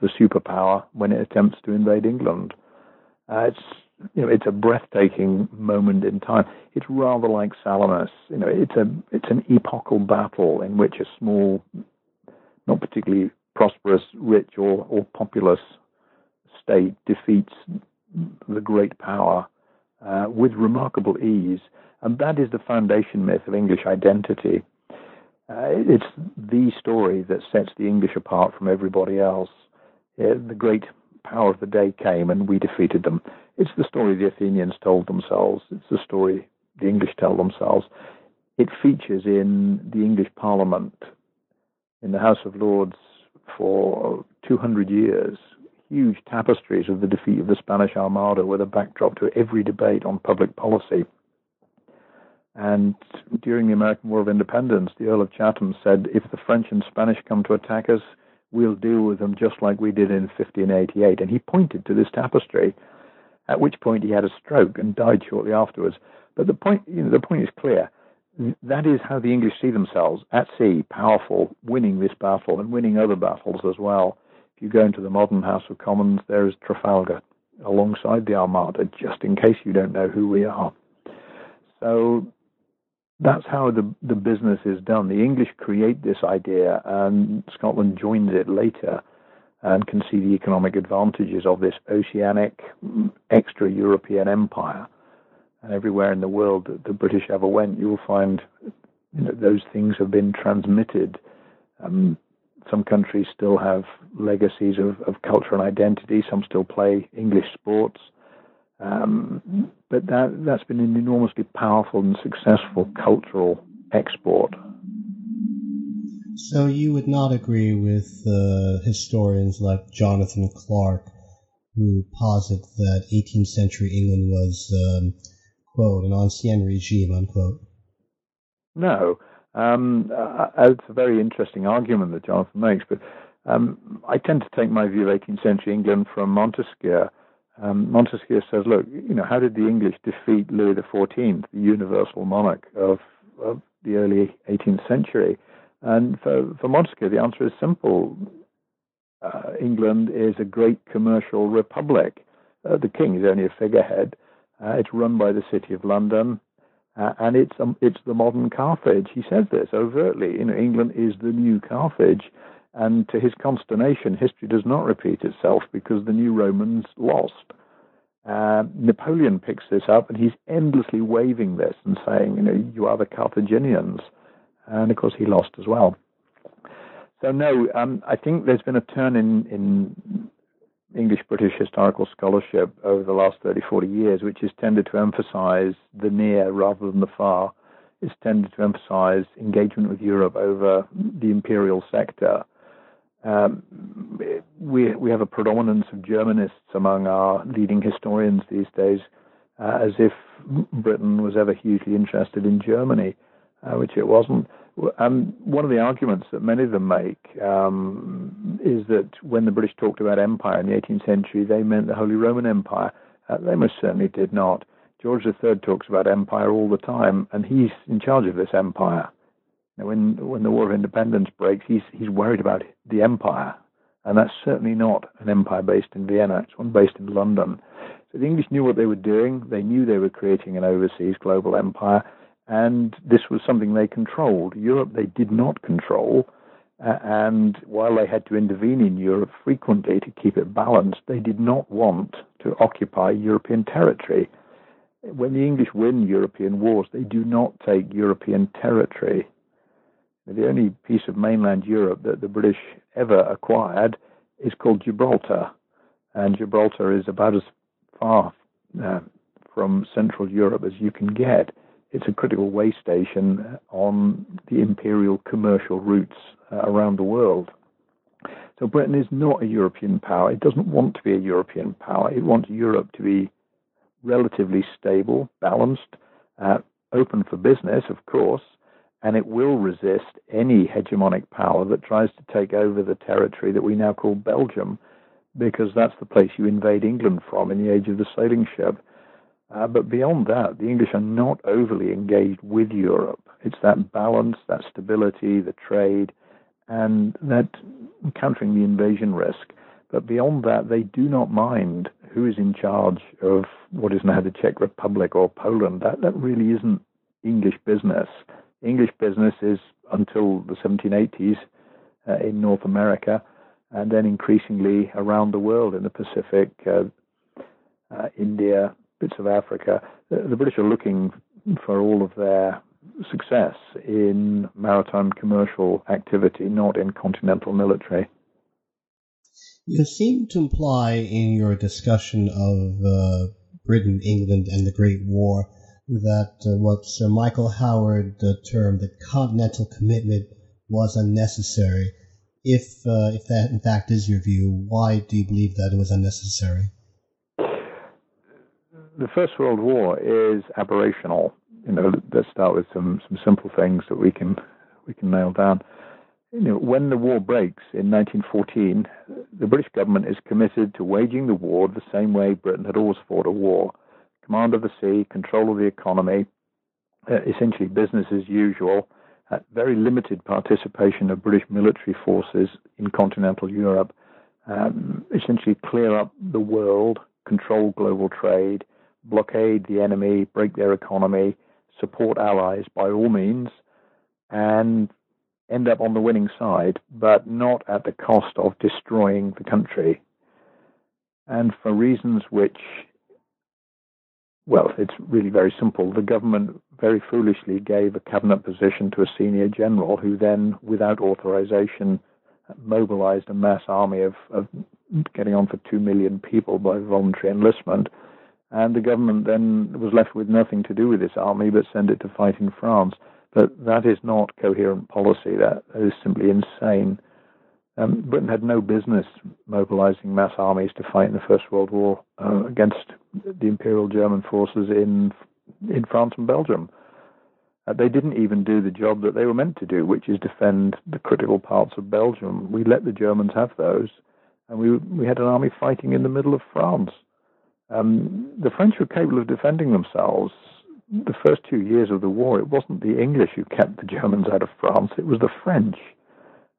the superpower when it attempts to invade England. Uh, it's you know it's a breathtaking moment in time. It's rather like Salamis. You know, it's a it's an epochal battle in which a small, not particularly prosperous, rich or, or populous state defeats the great power uh, with remarkable ease, and that is the foundation myth of English identity. Uh, it's the story that sets the English apart from everybody else. Uh, the great power of the day came and we defeated them. It's the story the Athenians told themselves. It's the story the English tell themselves. It features in the English Parliament, in the House of Lords, for two hundred years. Huge tapestries of the defeat of the Spanish Armada with a backdrop to every debate on public policy. And during the American War of Independence, the Earl of Chatham said, if the French and Spanish come to attack us, we'll deal with them just like we did in fifteen eighty-eight. And he pointed to this tapestry, at which point he had a stroke and died shortly afterwards. But the point, you know, the point is clear. That is how the English see themselves, at sea, powerful, winning this battle and winning other battles as well. If you go into the modern House of Commons, there is Trafalgar alongside the Armada, just in case you don't know who we are. So that's how the, the business is done. The English create this idea, and Scotland joins it later and can see the economic advantages of this oceanic, extra-European empire. And everywhere in the world that the British ever went, you will find you know, those things have been transmitted. Um, some countries still have legacies of, of culture and identity. Some still play English sports. Um, but that, that's been an enormously powerful and successful cultural export. So you would not agree with uh, historians like Jonathan Clark, who posit that eighteenth century England was, um, quote, an ancien regime, unquote? No. Um, uh, it's a very interesting argument that Jonathan makes, but um, I tend to take my view of eighteenth century England from Montesquieu. Um, Montesquieu says, look, you know, how did the English defeat Louis the fourteenth, the universal monarch of, of the early eighteenth century? And for, for Montesquieu, the answer is simple. Uh, England is a great commercial republic. Uh, the king is only a figurehead. Uh, it's run by the city of London, uh, and it's um, it's the modern Carthage. He says this overtly. You know, England is the new Carthage. And to his consternation, history does not repeat itself because the new Romans lost. Uh, Napoleon picks this up, and he's endlessly waving this and saying, you know, you are the Carthaginians. And, of course, he lost as well. So, no, um, I think there's been a turn in, in English-British historical scholarship over the last thirty, forty years, which has tended to emphasize the near rather than the far. It's tended to emphasize engagement with Europe over the imperial sector. Um, we we have a predominance of Germanists among our leading historians these days, uh, as if Britain was ever hugely interested in Germany, uh, which it wasn't. Um, one of the arguments that many of them make um, is that when the British talked about empire in the eighteenth century, they meant the Holy Roman Empire. Uh, they most certainly did not. George the Third talks about empire all the time, and he's in charge of this empire. Now, when when the War of Independence breaks, he's he's worried about the empire, and that's certainly not an empire based in Vienna. It's one based in London. So the English knew what they were doing. They knew they were creating an overseas global empire, and this was something they controlled. Europe they did not control, uh, and while they had to intervene in Europe frequently to keep it balanced, they did not want to occupy European territory. When the English win European wars, they do not take European territory. The only piece of mainland Europe that the British ever acquired is called Gibraltar. And Gibraltar is about as far uh, from Central Europe as you can get. It's a critical way station on the imperial commercial routes uh, around the world. So Britain is not a European power. It doesn't want to be a European power. It wants Europe to be relatively stable, balanced, uh, open for business, of course, and it will resist any hegemonic power that tries to take over the territory that we now call Belgium, because that's the place you invade England from in the age of the sailing ship. Uh, but beyond that, the English are not overly engaged with Europe. It's that balance, that stability, the trade, and that countering the invasion risk. But beyond that, they do not mind who is in charge of what is now the Czech Republic or Poland. That that really isn't English business. English business is, until the seventeen eighties uh, in North America, and then increasingly around the world in the Pacific, uh, uh, India, bits of Africa. The, the British are looking for all of their success in maritime commercial activity, not in continental military. You seem to imply in your discussion of uh, Britain, England, and the Great War that uh, what Sir Michael Howard uh, termed the continental commitment was unnecessary. If uh, if that in fact is your view, why do you believe that it was unnecessary? The First World War is aberrational. You know, let's start with some, some simple things that we can we can nail down. You know, when the war breaks in nineteen fourteen, the British government is committed to waging the war the same way Britain had always fought a war: command of the sea, control of the economy, uh, essentially business as usual. Uh, very limited participation of British military forces in continental Europe, um, essentially clear up the world, control global trade, blockade the enemy, break their economy, support allies by all means, and end up on the winning side, but not at the cost of destroying the country. And for reasons which, well, it's really very simple. The government very foolishly gave a cabinet position to a senior general who then, without authorization, mobilized a mass army of, of getting on for two million people by voluntary enlistment. And the government then was left with nothing to do with this army but send it to fight in France. But that is not coherent policy. That is simply insane. Um, Britain had no business mobilizing mass armies to fight in the First World War uh, against the Imperial German forces in in France and Belgium. Uh, they didn't even do the job that they were meant to do, which is defend the critical parts of Belgium. We let the Germans have those, and we we had an army fighting in the middle of France. Um, the French were capable of defending themselves. The first two years of the war, it wasn't the English who kept the Germans out of France, it was the French.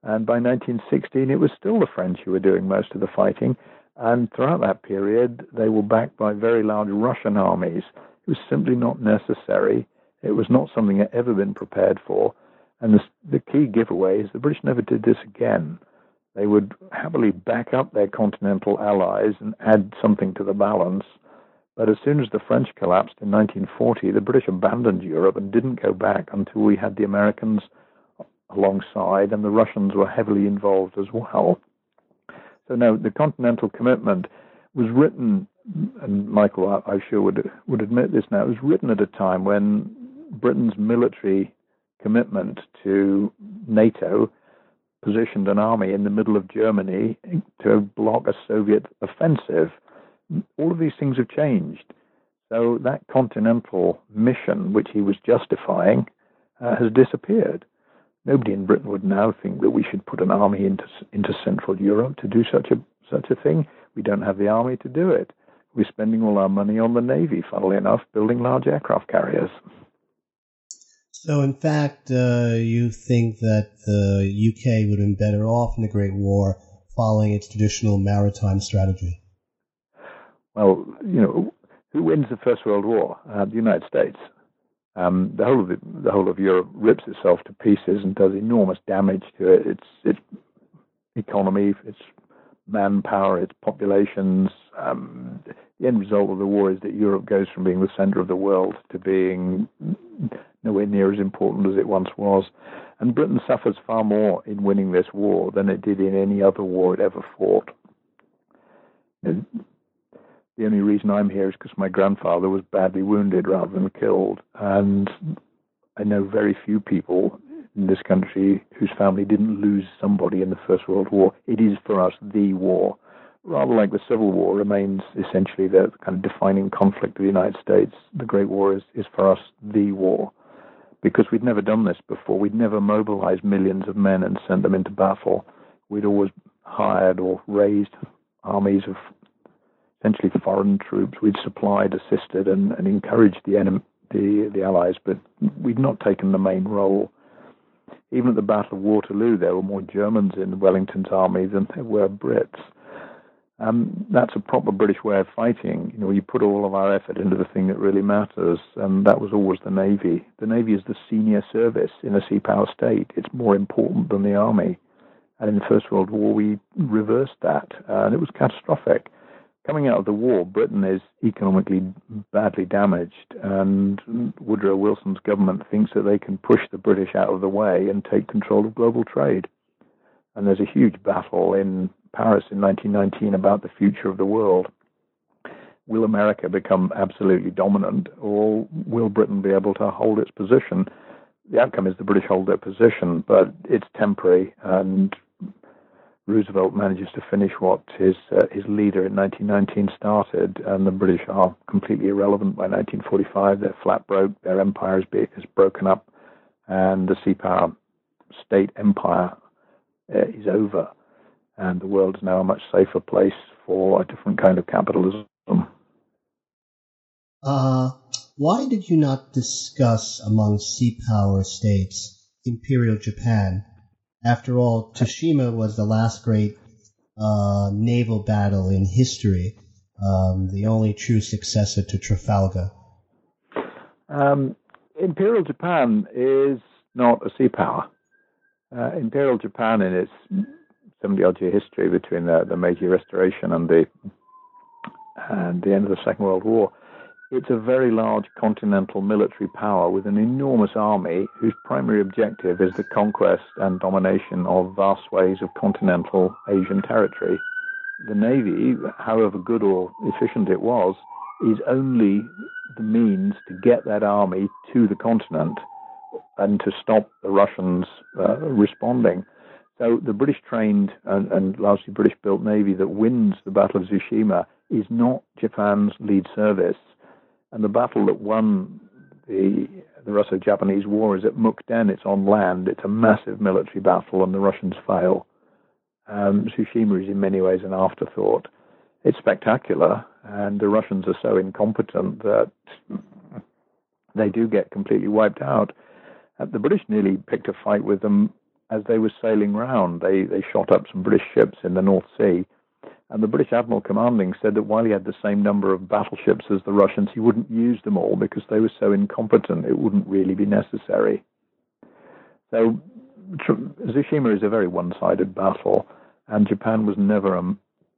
And by nineteen sixteen, it was still the French who were doing most of the fighting. And throughout that period, they were backed by very large Russian armies. It was simply not necessary. It was not something that had ever been prepared for. And the, the key giveaway is the British never did this again. They would happily back up their continental allies and add something to the balance. But as soon as the French collapsed in nineteen forty, the British abandoned Europe and didn't go back until we had the Americans alongside, and the Russians were heavily involved as well. So no, the continental commitment was written, and Michael, I sure would would admit this now, it was written at a time when Britain's military commitment to NATO positioned an army in the middle of Germany to block a Soviet offensive. All of these things have changed. So that continental mission, which he was justifying, uh, has disappeared. Nobody in Britain would now think that we should put an army into into Central Europe to do such a such a thing. We don't have the army to do it. We're spending all our money on the Navy, funnily enough, building large aircraft carriers. So, in fact, uh, you think that the U K would have been better off in the Great War following its traditional maritime strategy? Well, you know, who wins the First World War? Uh, the United States. Um, the whole of the, the whole of Europe rips itself to pieces and does enormous damage to it. its its economy, its manpower, its populations. Um, the end result of the war is that Europe goes from being the center of the world to being nowhere near as important as it once was. And Britain suffers far more in winning this war than it did in any other war it ever fought. And the only reason I'm here is because my grandfather was badly wounded rather than killed, and I know very few people in this country whose family didn't lose somebody in the First World War. It is for us the war. Rather like the Civil War remains essentially the kind of defining conflict of the United States, the Great War is, is for us the war. Because we'd never done this before. We'd never mobilized millions of men and sent them into battle. We'd always hired or raised armies of essentially foreign troops. We'd supplied, assisted, and, and encouraged the enemy, the, the Allies, but we'd not taken the main role. Even at the Battle of Waterloo, there were more Germans in Wellington's army than there were Brits. Um, that's a proper British way of fighting. You know, you put all of our effort into the thing that really matters, and that was always the Navy. The Navy is the senior service in a sea-power state. It's more important than the Army. And in the First World War, we reversed that, and it was catastrophic. Coming out of the war, Britain is economically badly damaged, and Woodrow Wilson's government thinks that they can push the British out of the way and take control of global trade. And there's a huge battle in Paris in nineteen nineteen about the future of the world. Will America become absolutely dominant, or will Britain be able to hold its position? The outcome is the British hold their position, but it's temporary, and Roosevelt manages to finish what his uh, his leader in nineteen nineteen started, and the British are completely irrelevant by nineteen forty-five. They're flat broke, their empire is, be- is broken up, and the sea power state empire uh, is over. And the world is now a much safer place for a different kind of capitalism. Uh, why did you not discuss among sea power states Imperial Japan? After all, Tsushima was the last great uh, naval battle in history, um, the only true successor to Trafalgar. Um, Imperial Japan is not a sea power. Uh, Imperial Japan in its seventy-odd year history between the, the Meiji Restoration and the and the end of the Second World War. It's a very large continental military power with an enormous army whose primary objective is the conquest and domination of vast swathes of continental Asian territory. The Navy, however good or efficient it was, is only the means to get that army to the continent and to stop the Russians uh, responding. So the British-trained and, and largely British-built Navy that wins the Battle of Tsushima is not Japan's lead service. And the battle that won the, the Russo-Japanese War is at Mukden. It's on land. It's a massive military battle, and the Russians fail. Um, Tsushima is in many ways an afterthought. It's spectacular, and the Russians are so incompetent that they do get completely wiped out. Uh, the British nearly picked a fight with them as they were sailing round. They they shot up some British ships in the North Sea, and the British Admiral commanding said that while he had the same number of battleships as the Russians, he wouldn't use them all because they were so incompetent it wouldn't really be necessary. So Tsushima is a very one-sided battle, and Japan was never a,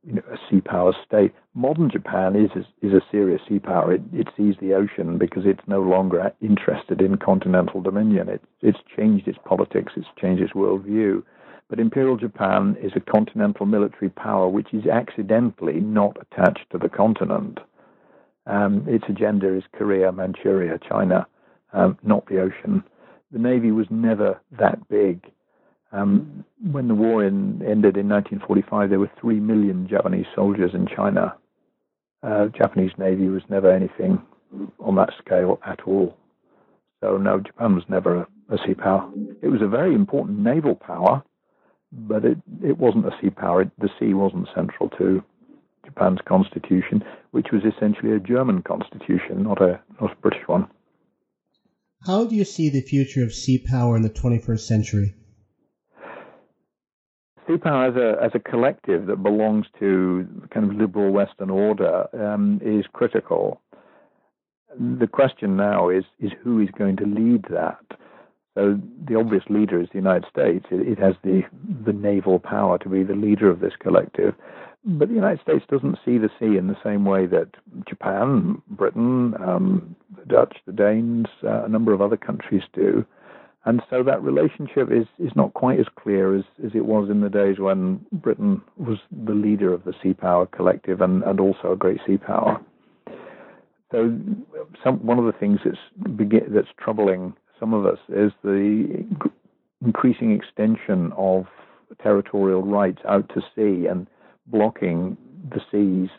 you know, a sea power state. Modern Japan is a, is a serious sea power. It, it sees the ocean because it's no longer interested in continental dominion. It, it's changed its politics. It's changed its worldview. But Imperial Japan is a continental military power which is accidentally not attached to the continent. Um, its agenda is Korea, Manchuria, China, um, not the ocean. The Navy was never that big. Um, when the war in, ended in nineteen forty-five, there were three million Japanese soldiers in China. Uh, Japanese Navy was never anything on that scale at all. So no, Japan was never a, a sea power. It was a very important naval power, but it, it wasn't a sea power. It, the sea wasn't central to Japan's constitution, which was essentially a German constitution, not a, not a British one. How do you see the future of sea power in the twenty-first century? Sea power as a, as a collective that belongs to kind of liberal Western order um, is critical. The question now is, is who is going to lead that? So the obvious leader is the United States. It, it has the, the naval power to be the leader of this collective. But the United States doesn't see the sea in the same way that Japan, Britain, um, the Dutch, the Danes, uh, a number of other countries do. And so that relationship is, is not quite as clear as, as it was in the days when Britain was the leader of the sea power collective and, and also a great sea power. So some, one of the things that's, that's troubling some of us is the increasing extension of territorial rights out to sea and blocking the seas,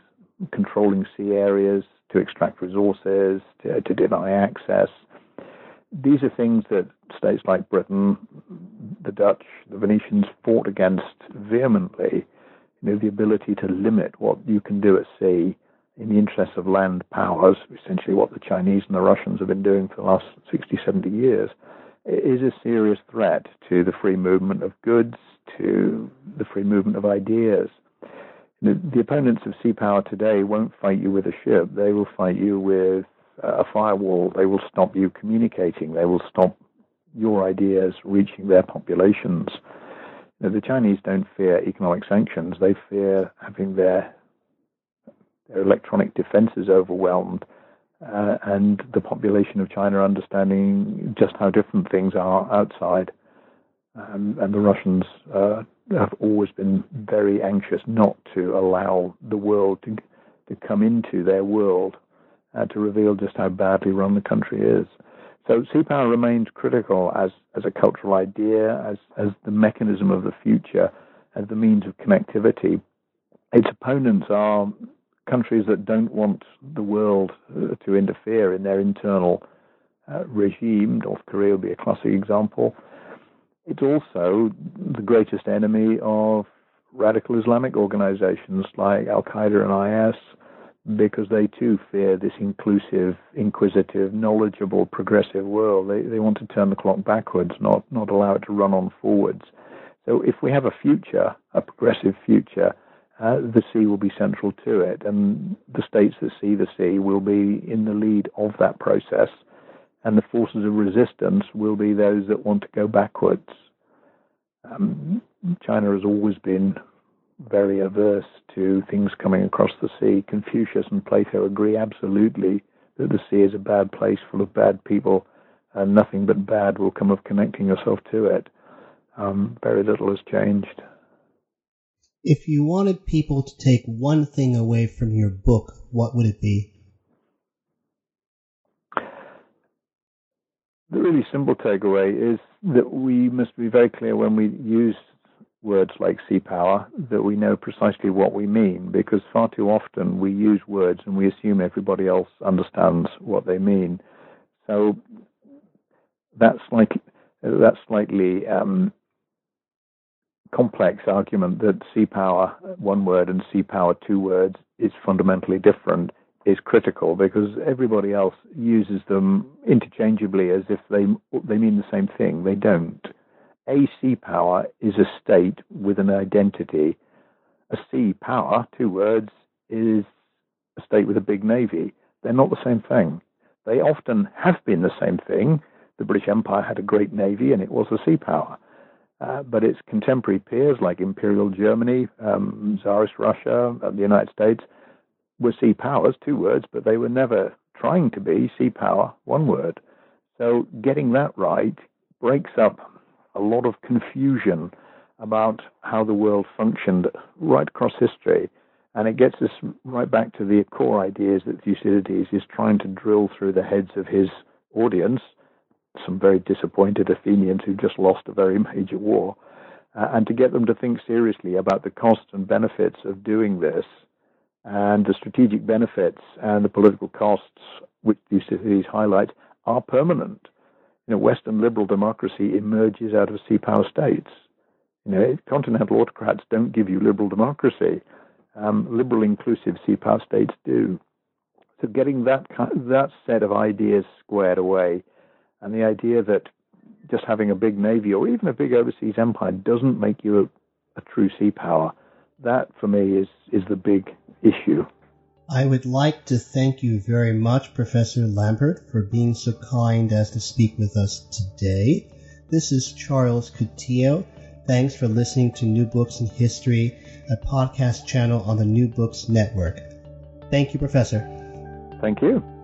controlling sea areas to extract resources, to, to deny access. These are things that states like Britain, the Dutch, the Venetians fought against vehemently. You know, the ability to limit what you can do at sea in the interests of land powers, essentially what the Chinese and the Russians have been doing for the last sixty, seventy years, is a serious threat to the free movement of goods, to the free movement of ideas. You know, the opponents of sea power today won't fight you with a ship. They will fight you with a firewall. They will stop you communicating. They will stop your ideas reaching their populations. Now, the Chinese don't fear economic sanctions. They fear having their, their electronic defenses overwhelmed uh, and the population of China understanding just how different things are outside. Um, and the Russians uh, have always been very anxious not to allow the world to, to come into their world uh, to reveal just how badly run the country is. So sea power remains critical as, as a cultural idea, as, as the mechanism of the future, as the means of connectivity. Its opponents are countries that don't want the world to interfere in their internal uh, regime. North Korea would be a classic example. It's also the greatest enemy of radical Islamic organizations like Al-Qaeda and I S, because they too fear this inclusive, inquisitive, knowledgeable, progressive world. They they want to turn the clock backwards, not not allow it to run on forwards. So if we have a future, a progressive future, uh, the sea will be central to it, and the states that see the sea will be in the lead of that process, and the forces of resistance will be those that want to go backwards. Um, China has always been very averse to things coming across the sea. Confucius and Plato agree absolutely that the sea is a bad place full of bad people, and nothing but bad will come of connecting yourself to it. Um, very little has changed. If you wanted people to take one thing away from your book, what would it be? The really simple takeaway is that we must be very clear when we use words like sea power that we know precisely what we mean, because far too often we use words and we assume everybody else understands what they mean. So that's like that slightly um, complex argument that sea power one word and sea power two words is fundamentally different is critical, because everybody else uses them interchangeably as if they they mean the same thing. They don't. A sea power is a state with an identity. A sea power, two words, is a state with a big navy. They're not the same thing. They often have been the same thing. The British Empire had a great navy and it was a sea power. Uh, but its contemporary peers like Imperial Germany, um, Tsarist Russia, and the United States were sea powers, two words, but they were never trying to be sea power, one word. So getting that right breaks up a lot of confusion about how the world functioned right across history. And it gets us right back to the core ideas that Thucydides is trying to drill through the heads of his audience, some very disappointed Athenians who just lost a very major war, uh, and to get them to think seriously about the costs and benefits of doing this, and the strategic benefits and the political costs, which Thucydides highlights, are permanent. You know, Western liberal democracy emerges out of sea power states. You know, continental autocrats don't give you liberal democracy. Um, liberal inclusive sea power states do. So getting that that set of ideas squared away, and the idea that just having a big navy or even a big overseas empire doesn't make you a, a true sea power, that for me is is the big issue. I would like to thank you very much, Professor Lambert, for being so kind as to speak with us today. This is Charles Coutillo. Thanks for listening to New Books in History, a podcast channel on the New Books Network. Thank you, Professor. Thank you.